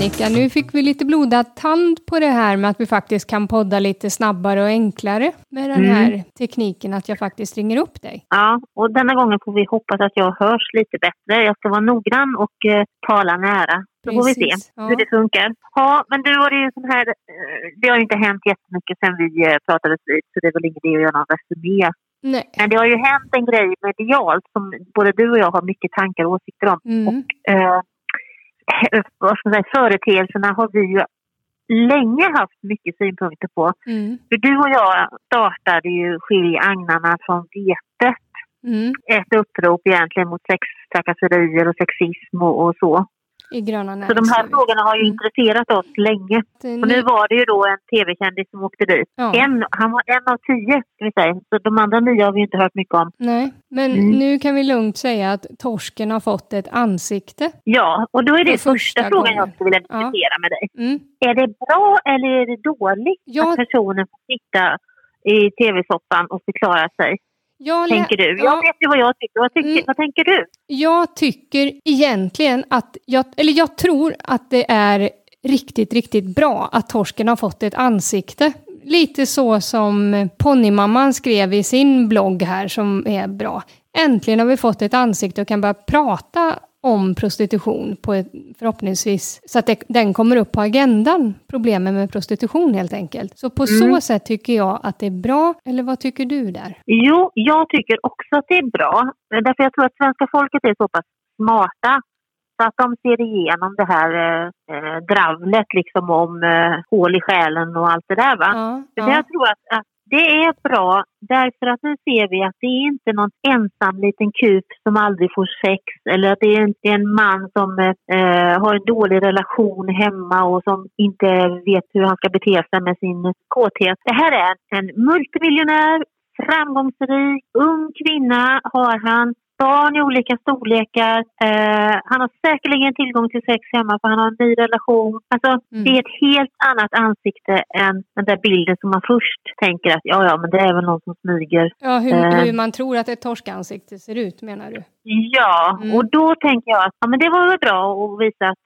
Annika. Nu fick vi lite blodad tand på det här med att vi faktiskt kan podda lite snabbare och enklare med den här tekniken att jag faktiskt ringer upp dig. Ja, och denna gången får vi hoppas att jag hörs lite bättre. Jag ska vara noggrann och tala nära. Så får vi se hur det funkar. Ja, men du var det ju sån här... Det har ju inte hänt jättemycket sedan vi pratade ut, så det är väl ingen idé att göra någon resumé. Nej. Men det har ju hänt en grej medialt som både du och jag har mycket tankar och åsikter om. Mm. Och företeelserna har vi ju länge haft mycket synpunkter på. Mm. För du och jag startade ju Skilja agnarna från vetet. Mm. Ett upprop egentligen mot sextrakasserier och sexism och så. I gröna näringsliv. Så de här frågorna har ju intresserat oss länge. Och nu var det ju då en tv-kändis som åkte dit. Ja. Han var 1 av 10, ska vi säga. Så de andra 9 har vi inte hört mycket om. Nej, men nu kan vi lugnt säga att torsken har fått ett ansikte. Ja, och då är det första frågan jag skulle vilja diskutera med dig. Mm. Är det bra eller är det dåligt att personen får sitta i tv-soffan och förklara sig? Tänker du? Jag vet ju vad jag tycker. Vad tänker du? Jag tycker egentligen att... Jag tror att det är riktigt, riktigt bra att torsken har fått ett ansikte. Lite så som Ponnymamman skrev i sin blogg här som är bra. Äntligen har vi fått ett ansikte och kan börja prata om prostitution på ett, förhoppningsvis så att den kommer upp på agendan, problemen med prostitution helt enkelt. Så på så sätt tycker jag att det är bra, eller vad tycker du där? Jo, jag tycker också att det är bra, därför jag tror att svenska folket är så pass smarta så att de ser igenom det här dravlet liksom om hål i själen och allt det där va? Ja, så jag tror att det är bra därför att nu ser vi att det är inte någon ensam liten kup som aldrig får sex eller att det är inte en man som har en dålig relation hemma och som inte vet hur han ska bete sig med sin kåthet. Det här är en multimiljonär, framgångsrik, ung kvinna har han. Barn i olika storlekar. Han har säkerligen tillgång till sex hemma för han har en ny relation. Alltså, det är ett helt annat ansikte än den där bilden som man först tänker att men det är väl någon som smyger. Ja, hur man tror att ett torskansikte ser ut, menar du? Ja, och då tänker jag att men det var väl bra att visa att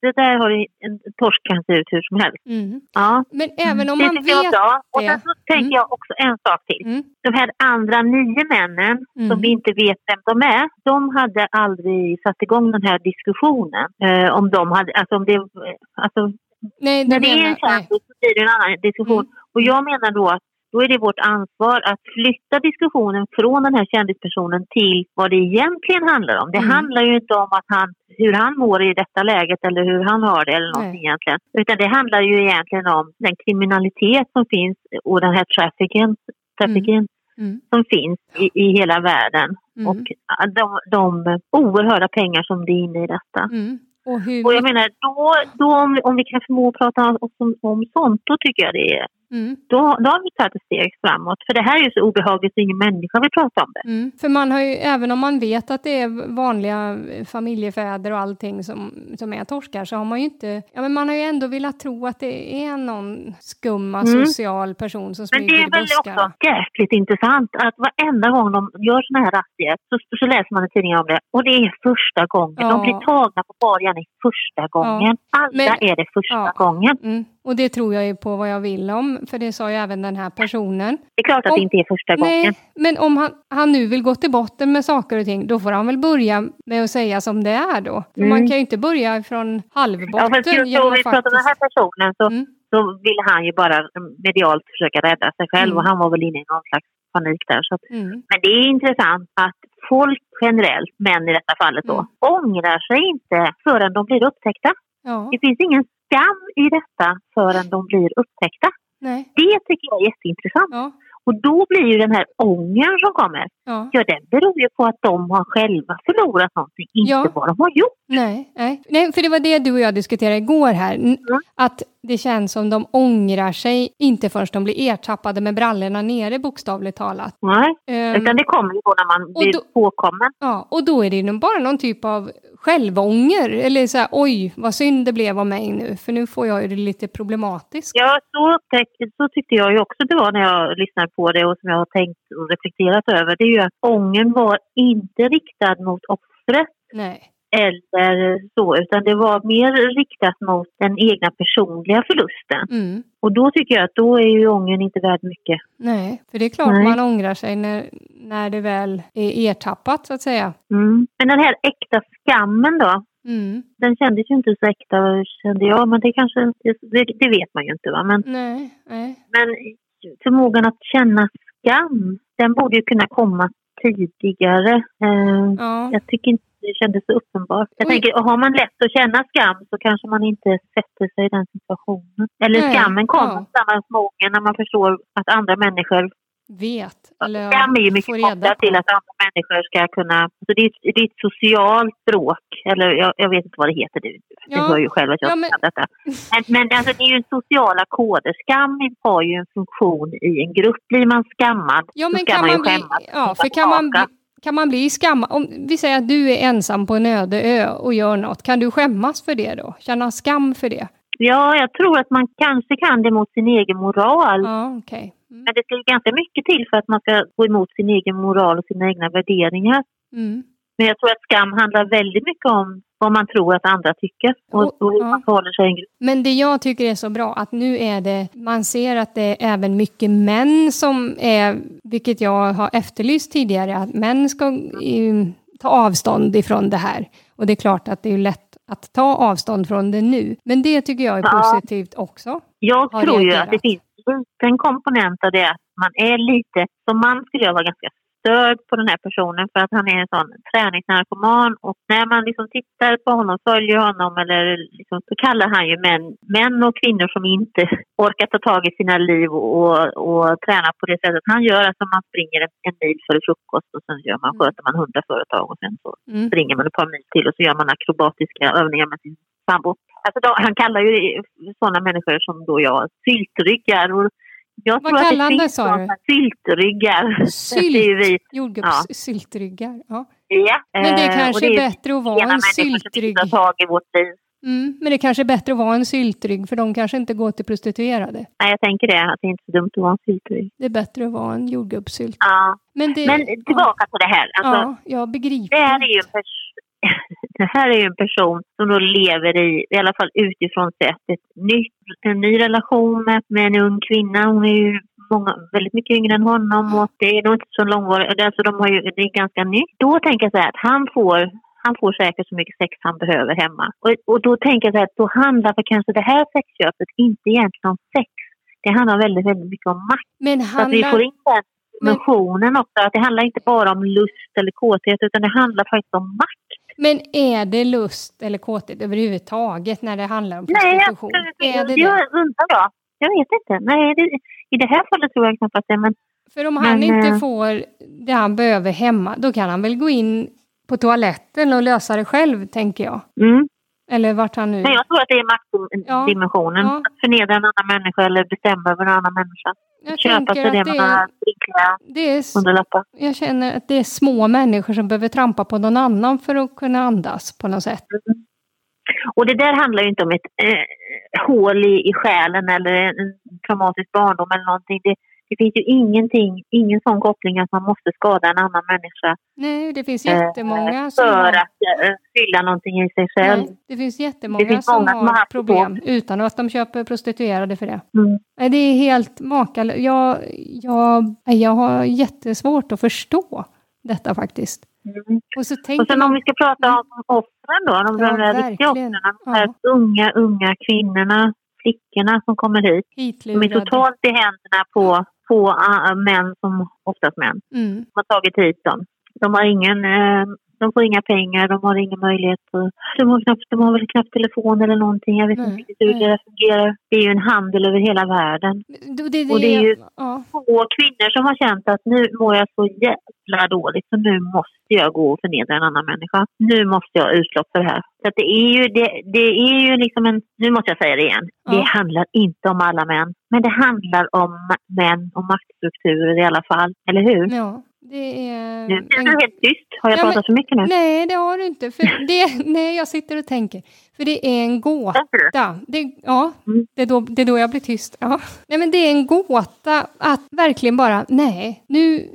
det där har en torsk kan se ut hur som helst. Mm. Ja. Men även om det man vet det. Och sen så tänker jag också en sak till. Mm. De här andra 9 männen som vi inte vet vem de är, de hade aldrig satt igång den här diskussionen. Om de hade, alltså om det... Alltså, nej, när det är en chans så blir det en annan diskussion. Mm. Och jag menar då att då är det vårt ansvar att flytta diskussionen från den här kändispersonen till vad det egentligen handlar om. Det handlar ju inte om att hur han mår i detta läget eller hur han har det eller något egentligen. Utan det handlar ju egentligen om den kriminalitet som finns och den här trafficking som finns i hela världen. Mm. Och de oerhörda pengar som det är inne i detta. Mm. Och jag menar, då om vi kan förmå att prata om sånt, då tycker jag det är... Mm. Då har vi tagit ett steg framåt. För det här är ju så obehagligt att ingen människa vill prata om det. Mm. För man har ju, även om man vet att det är vanliga familjefäder och allting som är torskar, så har man ju inte... Ja, men man har ju ändå velat tro att det är någon skumma social person som smyger i buskarna. Men det är väl också jäkligt intressant att varenda gång de gör såna här razzior så läser man i tidningen om det. Och det är första gången. Ja. De blir tagna på bar gärning första gången. Ja. Är det första gången. Mm. Och det tror jag ju på vad jag vill om. För det sa ju även den här personen. Det är klart att det inte är första gången. Men om han nu vill gå till botten med saker och ting. Då får han väl börja med att säga som det är då. Man kan ju inte börja från halvbotten. Ja, för om vi pratar om den här personen så vill han ju bara medialt försöka rädda sig själv. Och han var väl inne i någon slags panik där. Så. Mm. Men det är intressant att folk generellt, män i detta fallet då, ångrar sig inte förrän de blir upptäckta. Ja. Det finns ingen skam i detta förrän de blir upptäckta. Nej. Det tycker jag är jätteintressant. Ja. Och då blir ju den här ångern som kommer. Ja, den beror ju på att de har själva förlorat någonting. Inte vad de har gjort. Nej, för det var det du och jag diskuterade igår här. Att det känns som de ångrar sig. Inte först de blir ertappade med brallorna nere, bokstavligt talat. Nej, utan det kommer ju då när man blir påkommen. Ja, och då är det ju bara någon typ av självånger. Eller så här, oj, vad synd det blev av mig nu. För nu får jag ju det lite problematiskt. Ja, så tyckte jag ju också det var när jag lyssnade på det och som jag har tänkt och reflekterat över. Det är ju att ången var inte riktad mot offret. Nej. eller så, utan det var mer riktat mot den egna personliga förlusten. Mm. Och då tycker jag att då är ju ångern inte värd mycket. Nej, för det är klart man ångrar sig när det väl är ertappat så att säga. Mm. Men den här äkta skammen då, den kändes ju inte så äkta, kände jag, men det kanske det vet man ju inte, va? Men, nej. Men förmågan att känna skam, den borde ju kunna komma tidigare. Jag tycker inte det kändes så uppenbart. Jag tänker, har man lätt att känna skam så kanske man inte sätter sig i den situationen. Eller skammen kommer tillsammans med ångern när man förstår att andra människor vet. Eller skam är ju mycket kopplat till att andra människor ska kunna... Så det är ett socialt bråk. Eller jag vet inte vad det heter. Du hör ju själv att jag kan detta. Men alltså, det är ju sociala koder. Skam har ju en funktion i en grupp. Blir man skammad så ska man ju skämmas. Ja, för kan man bli skammad? Om vi säger att du är ensam på en öde ö och gör något. Kan du skämmas för det då? Känna skam för det? Ja, jag tror att man kanske kan det mot sin egen moral. Ja, okej. Mm. Men det ska ganska mycket till för att man ska gå emot sin egen moral och sina egna värderingar. Mm. Men jag tror att skam handlar väldigt mycket om vad man tror att andra tycker och hur man förhåller sig i en grupp. Men det jag tycker är så bra att nu är det, man ser att det är även mycket män som är, vilket jag har efterlyst tidigare, att män ska ta avstånd ifrån det här. Och det är klart att det är lätt att ta avstånd från det nu. Men det tycker jag är positivt också. Jag tror ju att det finns en liten komponent av det, att man är lite, som man skulle jag vara ganska störd på den här personen för att han är en sån träningsnarkoman, och när man liksom tittar på honom, följer honom eller liksom, så kallar han ju män och kvinnor som inte orkar ta tag i sina liv och träna på det sättet han gör, alltså man springer en mil före frukost och sen gör man, sköter man 100 företag och sen så springer man ett par mil till och så gör man akrobatiska övningar med sin sambo. Alltså han kallar ju sådana människor som då jag syltryggar. Vad kallar han det, sa du? Syltryggar. Syltryggar, ja. Men det är kanske bättre att vara en syltrygg. Men det kanske är bättre att vara en syltrygg, för de kanske inte går till prostituerade. Nej, jag tänker det. Att det är inte så dumt att vara en syltrygg. Det är bättre att vara en jordgubbssylt. Ja. Men tillbaka på det här. Alltså, jag begriper. Det här är ju en person som då lever i alla fall utifrån sättet, en ny relation med en ung kvinna. Hon är ju väldigt mycket yngre än honom och det är nog inte så långvarigt. Alltså det är ganska nytt. Då tänker jag så här att han får säkert så mycket sex han behöver hemma. Och då tänker jag så här att då handlar för kanske det här sexköpet inte egentligen om sex. Det handlar väldigt, väldigt mycket om makt. Men så att vi får in den dimensionen också. Att det handlar inte bara om lust eller kåthet, utan det handlar faktiskt om makt. Men är det lust eller kåthet överhuvudtaget när det handlar om prostitution? Nej, jag undrar då. Jag vet inte. Nej, i det här fallet tror jag knappast det. Men, för om han inte får det han behöver hemma, då kan han väl gå in på toaletten och lösa det själv, tänker jag. Mm. Eller vart han nu... Nej, jag tror att det är maktdimensionen. Ja. Att förnedra en annan människa eller bestämma över en annan människa. Jag köpa sig det med några rikliga underlappar. Jag känner att det är små människor som behöver trampa på någon annan för att kunna andas på något sätt. Mm. Och det där handlar ju inte om ett hål i själen eller en traumatisk barndom eller någonting. Det finns ju ingen sån koppling att man måste skada en annan människa. Nej, det finns jättemånga som för att fylla någonting i sig själv. Nej, det finns jättemånga som har problem utan att de köper prostituerade för det. Mm. Nej, det är helt makalöst. Jag har jättesvårt att förstå detta faktiskt. Mm. Och sen om vi ska prata om offren då, de riktiga offren, de här unga kvinnorna, flickorna som kommer hit. De är totalt i händerna på män, som oftast män, som har tagit hit dem. De får inga pengar, de har inga möjligheter. De har väl knappt telefon eller någonting. Jag vet inte hur det fungerar. Det är ju en handel över hela världen. Och det är ju få kvinnor som har känt att nu mår jag så jävla dåligt så nu måste jag gå och förnedra en annan människa. Nu måste jag utlopp för det här. Så att det är ju liksom en... Nu måste jag säga det igen. Det handlar inte om alla män. Men det handlar om män och maktstrukturer i alla fall. Eller hur? Ja. Det är... Nu är du helt tyst. Har jag pratat för mycket nu? Nej, det har du inte. För det, nej, jag sitter och tänker. För det är en gåta. Det är då jag blir tyst. Ja. Nej, men det är en gåta att verkligen bara, nej,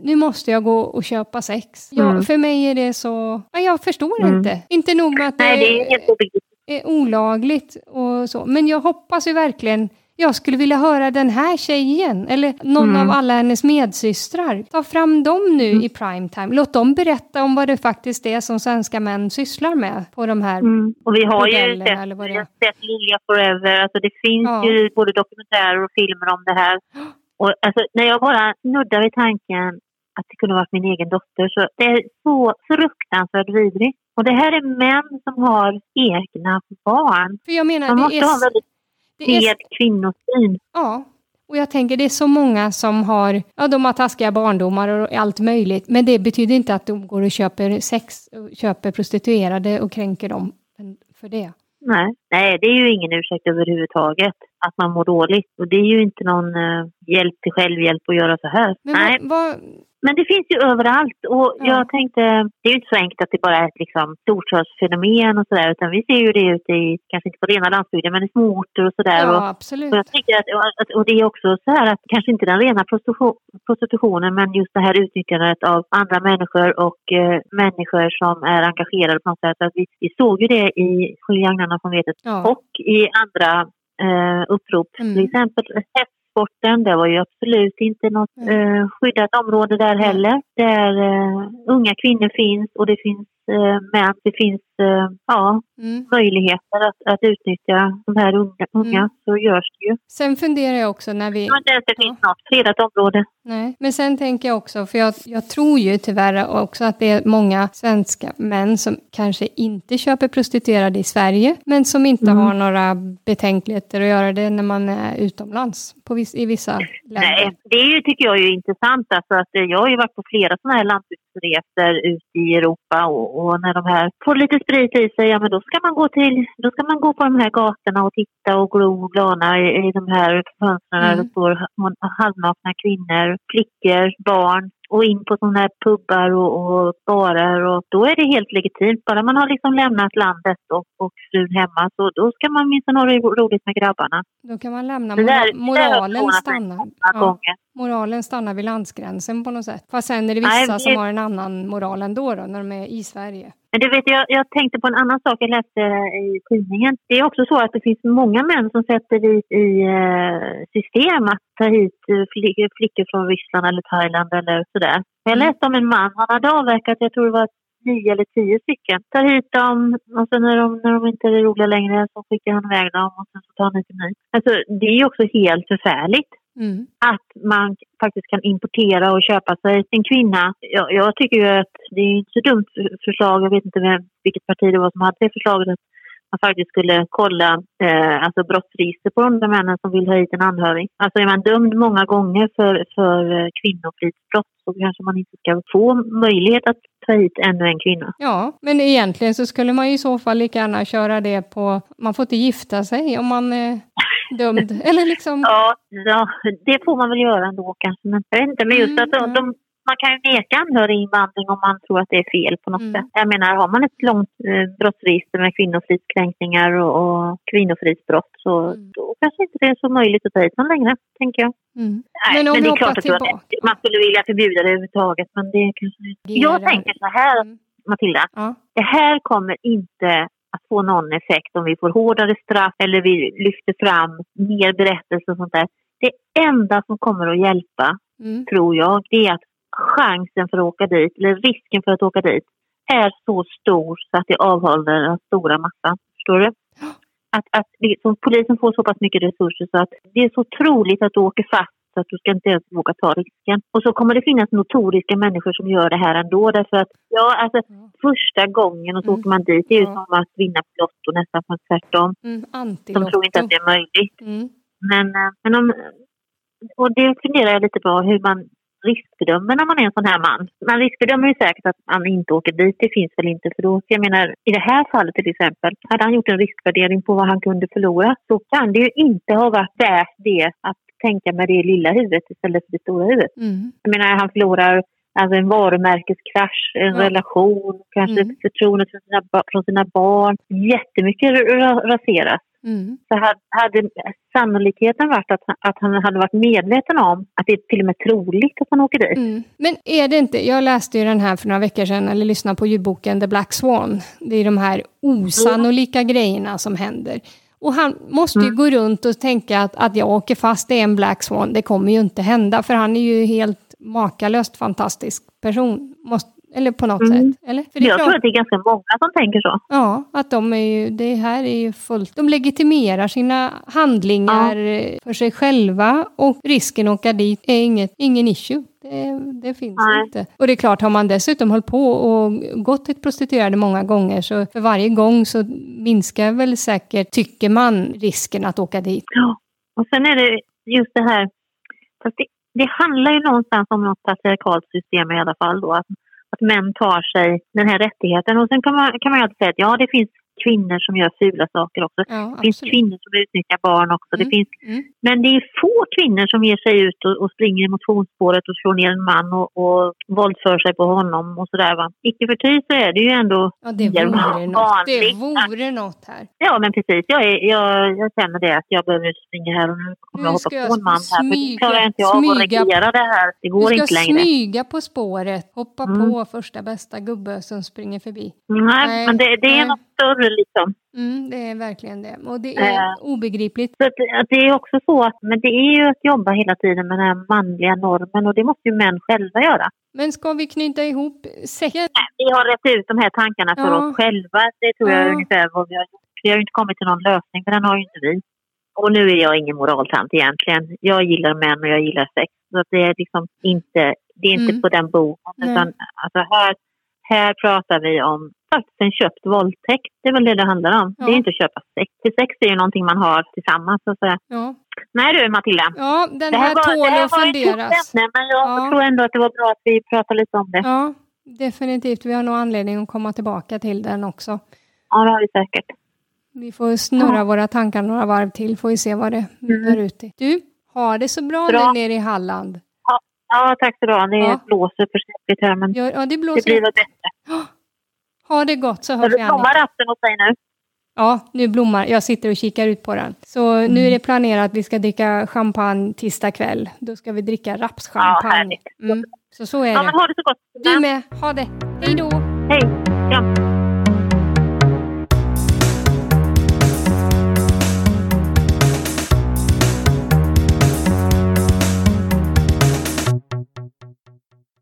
nu måste jag gå och köpa sex. Ja, för mig är det så... Ja, jag förstår inte. Inte nog med att det är olagligt och så. Men jag hoppas ju verkligen... Jag skulle vilja höra den här tjejen eller någon av alla hennes medsystrar. Ta fram dem nu i primetime. Låt dem berätta om vad det faktiskt är som svenska män sysslar med på de här Och vi har ju sett Lilja Forever. Alltså det finns ju både dokumentärer och filmer om det här. Och alltså, när jag bara nuddar vid tanken att det kunde varit min egen dotter. Så det är så fruktansvärt vidrigt. Och det här är män som har egna barn. För jag menar, de måste ha väldigt... Det är kvinnosyn. Ja, och jag tänker det är så många som har, ja, de har taskiga barndomar och allt möjligt. Men det betyder inte att de går och köper sex, och köper prostituerade och kränker dem för det. Nej, det är ju ingen ursäkt överhuvudtaget att man mår dåligt. Och det är ju inte någon hjälp till självhjälp att göra så här. Men nej. Men det finns ju överallt och jag tänkte, det är ju inte så enkelt att det bara är ett liksom storstadsfenomen och sådär, utan vi ser ju det ute i, kanske inte på rena landsbygden, men i små orter och sådär. Ja, och, absolut. Och jag tänker att, och det är också så här att kanske inte den rena prostitutionen, men just det här utnyttjandet av andra människor och människor som är engagerade på något sätt. Att vi såg ju det i Skilja agnarna från vetet och i andra upprop, till exempel sporten, det var ju absolut inte något skyddat område där heller, där unga kvinnor finns och det finns män, det finns möjligheter att utnyttja de här unga så görs det ju. Sen funderar jag också när vi... Men det finns något fredat område. Nej, men sen tänker jag också, för jag tror ju tyvärr också att det är många svenska män som kanske inte köper prostituerade i Sverige, men som inte har några betänkligheter att göra det när man är utomlands i vissa länder. Nej, det är ju, tycker jag, ju intressant. Alltså att jag har ju varit på flera sådana här landsbygdsresor ute i Europa och när de här får lite sprit i sig, ja men då ska man gå på de här gatorna och titta och glo och glana i de här fönstren där det står halvnakna kvinnor, flickor, barn och in på sådana här pubbar och barer, och då är det helt legitimt. Bara man har liksom lämnat landet och frun hemma, så då ska man minst ha roligt med grabbarna. Då kan man lämna moralen stanna. Ja, moralen stannar vid landsgränsen på något sätt. Fast sen är det vissa som har en annan moral ändå då, när de är i Sverige. Men du vet, jag tänkte på en annan sak jag läste i tidningen. Det är också så att det finns många män som sätter i system att ta hit flickor från Ryssland eller Thailand eller sådär. Jag läste om en man, han hade avverkat, jag tror det var 9 eller 10 stycken. Tar hit dem och sen när de inte är roliga längre så skickar han iväg dem och sen så tar han hit dem. Alltså det är ju också helt förfärligt. Att man faktiskt kan importera och köpa sig en kvinna. Jag tycker ju att det är inte så dumt förslag. Jag vet inte vilket parti det var som hade det förslaget, att man faktiskt skulle kolla alltså brottsregister på de männen som vill ha hit en anhörig. Alltså är man dömd många gånger för kvinnofridsbrott, så kanske man inte ska få möjlighet att ta hit ännu en kvinna. Ja, men egentligen så skulle man ju i så fall lika gärna köra det på, man får inte gifta sig om man... dömd, eller liksom... Ja, det får man väl göra ändå kanske. Men jag vet inte, men just att man kan ju neka anhöriginvandring om man tror att det är fel på något sätt. Jag menar, har man ett långt brottsregister med kvinnofridskränkningar och kvinnofridsbrott, så då kanske inte det är så möjligt att ta hit någon längre, tänker jag. Nej, men det är klart att man skulle vilja förbjuda det överhuvudtaget, men det kanske... Jag tänker så här, Matilda. Ja. Det här kommer inte... att få någon effekt om vi får hårdare straff eller vi lyfter fram mer berättelser och sånt där. Det enda som kommer att hjälpa, tror jag, det är att chansen för att åka dit, eller risken för att åka dit, är så stor så att det avhåller den stora massan. Förstår du? Att liksom, polisen får så pass mycket resurser så att det är så troligt att du åker fast så att du ska inte ens våga ta risken. Och så kommer det finnas notoriska människor som gör det här ändå. Därför att, första gången och så åker man dit. Det är ju som att vinna på lotto, nästan på tvärtom. De tror inte att det är möjligt. Men om... Och det funderar jag lite på hur man riskbedömer när man är en sån här man. Man riskbedömer ju säkert att han inte åker dit. Det finns väl inte för då. Jag menar, i det här fallet till exempel, hade han gjort en riskvärdering på vad han kunde förlora, så kan det ju inte ha varit värt det att tänka med det lilla huvudet istället för det stora huvudet. Jag menar, han förlorar Alltså en varumärkeskrasch, en relation, kanske förtroendet från sina barn. Jättemycket raseras. Mm. Så hade sannolikheten varit att han hade varit medveten om att det är till och med troligt att han åker dit. Mm. Men är det inte, jag läste ju den här för några veckor sedan, eller lyssnade på ljudboken The Black Swan. Det är de här osannolika grejerna som händer. Och han måste ju gå runt och tänka att jag åker fast i en Black Swan. Det kommer ju inte hända, för han är ju helt makalöst fantastisk person. Eller på något sätt. Eller? För det jag tror att det är ganska många som tänker så. Ja, att de är ju, det här är ju fullt. De legitimerar sina handlingar för sig själva, och risken att åka dit är ingen issue. Det finns inte. Och det är klart, har man dessutom hållit på och gått till prostituerade många gånger, så för varje gång så minskar väl säkert, tycker man, risken att åka dit. Ja, och sen är det just det här. Fast det handlar ju någonstans om något patriarkalt system i alla fall då, att män tar sig den här rättigheten. Och sen kan man ju alltid säga att ja, det finns kvinnor som gör fula saker också. Ja, det finns kvinnor som utnyttjar barn också. Det finns, men det är få kvinnor som ger sig ut och springer i motionsspåret och slår ner en man och våldför sig på honom och sådär, va. Icke förty så är det ju ändå det vore något här. Ja, men precis. Jag känner det att jag behöver springa här och nu kommer jag hoppa på en man här. För det klarar inte jag att reagera det här. Det går inte längre. Du ska smyga på spåret. Hoppa på första bästa gubbe som springer förbi. Nej, men det är något större. Liksom. Det är verkligen det. Och det är obegripligt. Så att det är också så att, men det är ju att jobba hela tiden med den här manliga normen, och det måste ju män själva göra. Men ska vi knyta ihop säcken? Nej, vi har rätt ut de här tankarna för oss själva. Det tror jag ungefär vad vi har gjort. Vi har ju inte kommit till någon lösning, för den har ju inte vi. Och nu är jag ingen moraltant egentligen. Jag gillar män och jag gillar sex. Så att det är liksom inte, det är inte på den boken. Utan, alltså här pratar vi om faktiskt en köpt våldtäkt. Det är väl det handlar om. Ja. Det är inte att köpa sex. Till sex är ju någonting man har tillsammans. Så nej du, Matilda. Ja, den det här tål att funderas. Men jag tror ändå att det var bra att vi pratade lite om det. Ja, definitivt. Vi har nog anledning att komma tillbaka till den också. Ja, det har vi säkert. Vi får snurra våra tankar några varv till. Får vi se vad det är ute i. Du, har det så bra nere i Halland. Ja, tack så bra. Det blåser försiktigt här, men det blåser. Det blir väl bättre. Oh. Ha det gott, så hörs vi igen. Blommar ratten åt dig nu? Ja, nu blommar. Jag sitter och kikar ut på den. Så nu är det planerat att vi ska dricka champagne tisdag kväll. Då ska vi dricka rapschampagne. Ja, härligt. Så är det. Ja, men ha det så gott. Du med. Ha det. Hej då.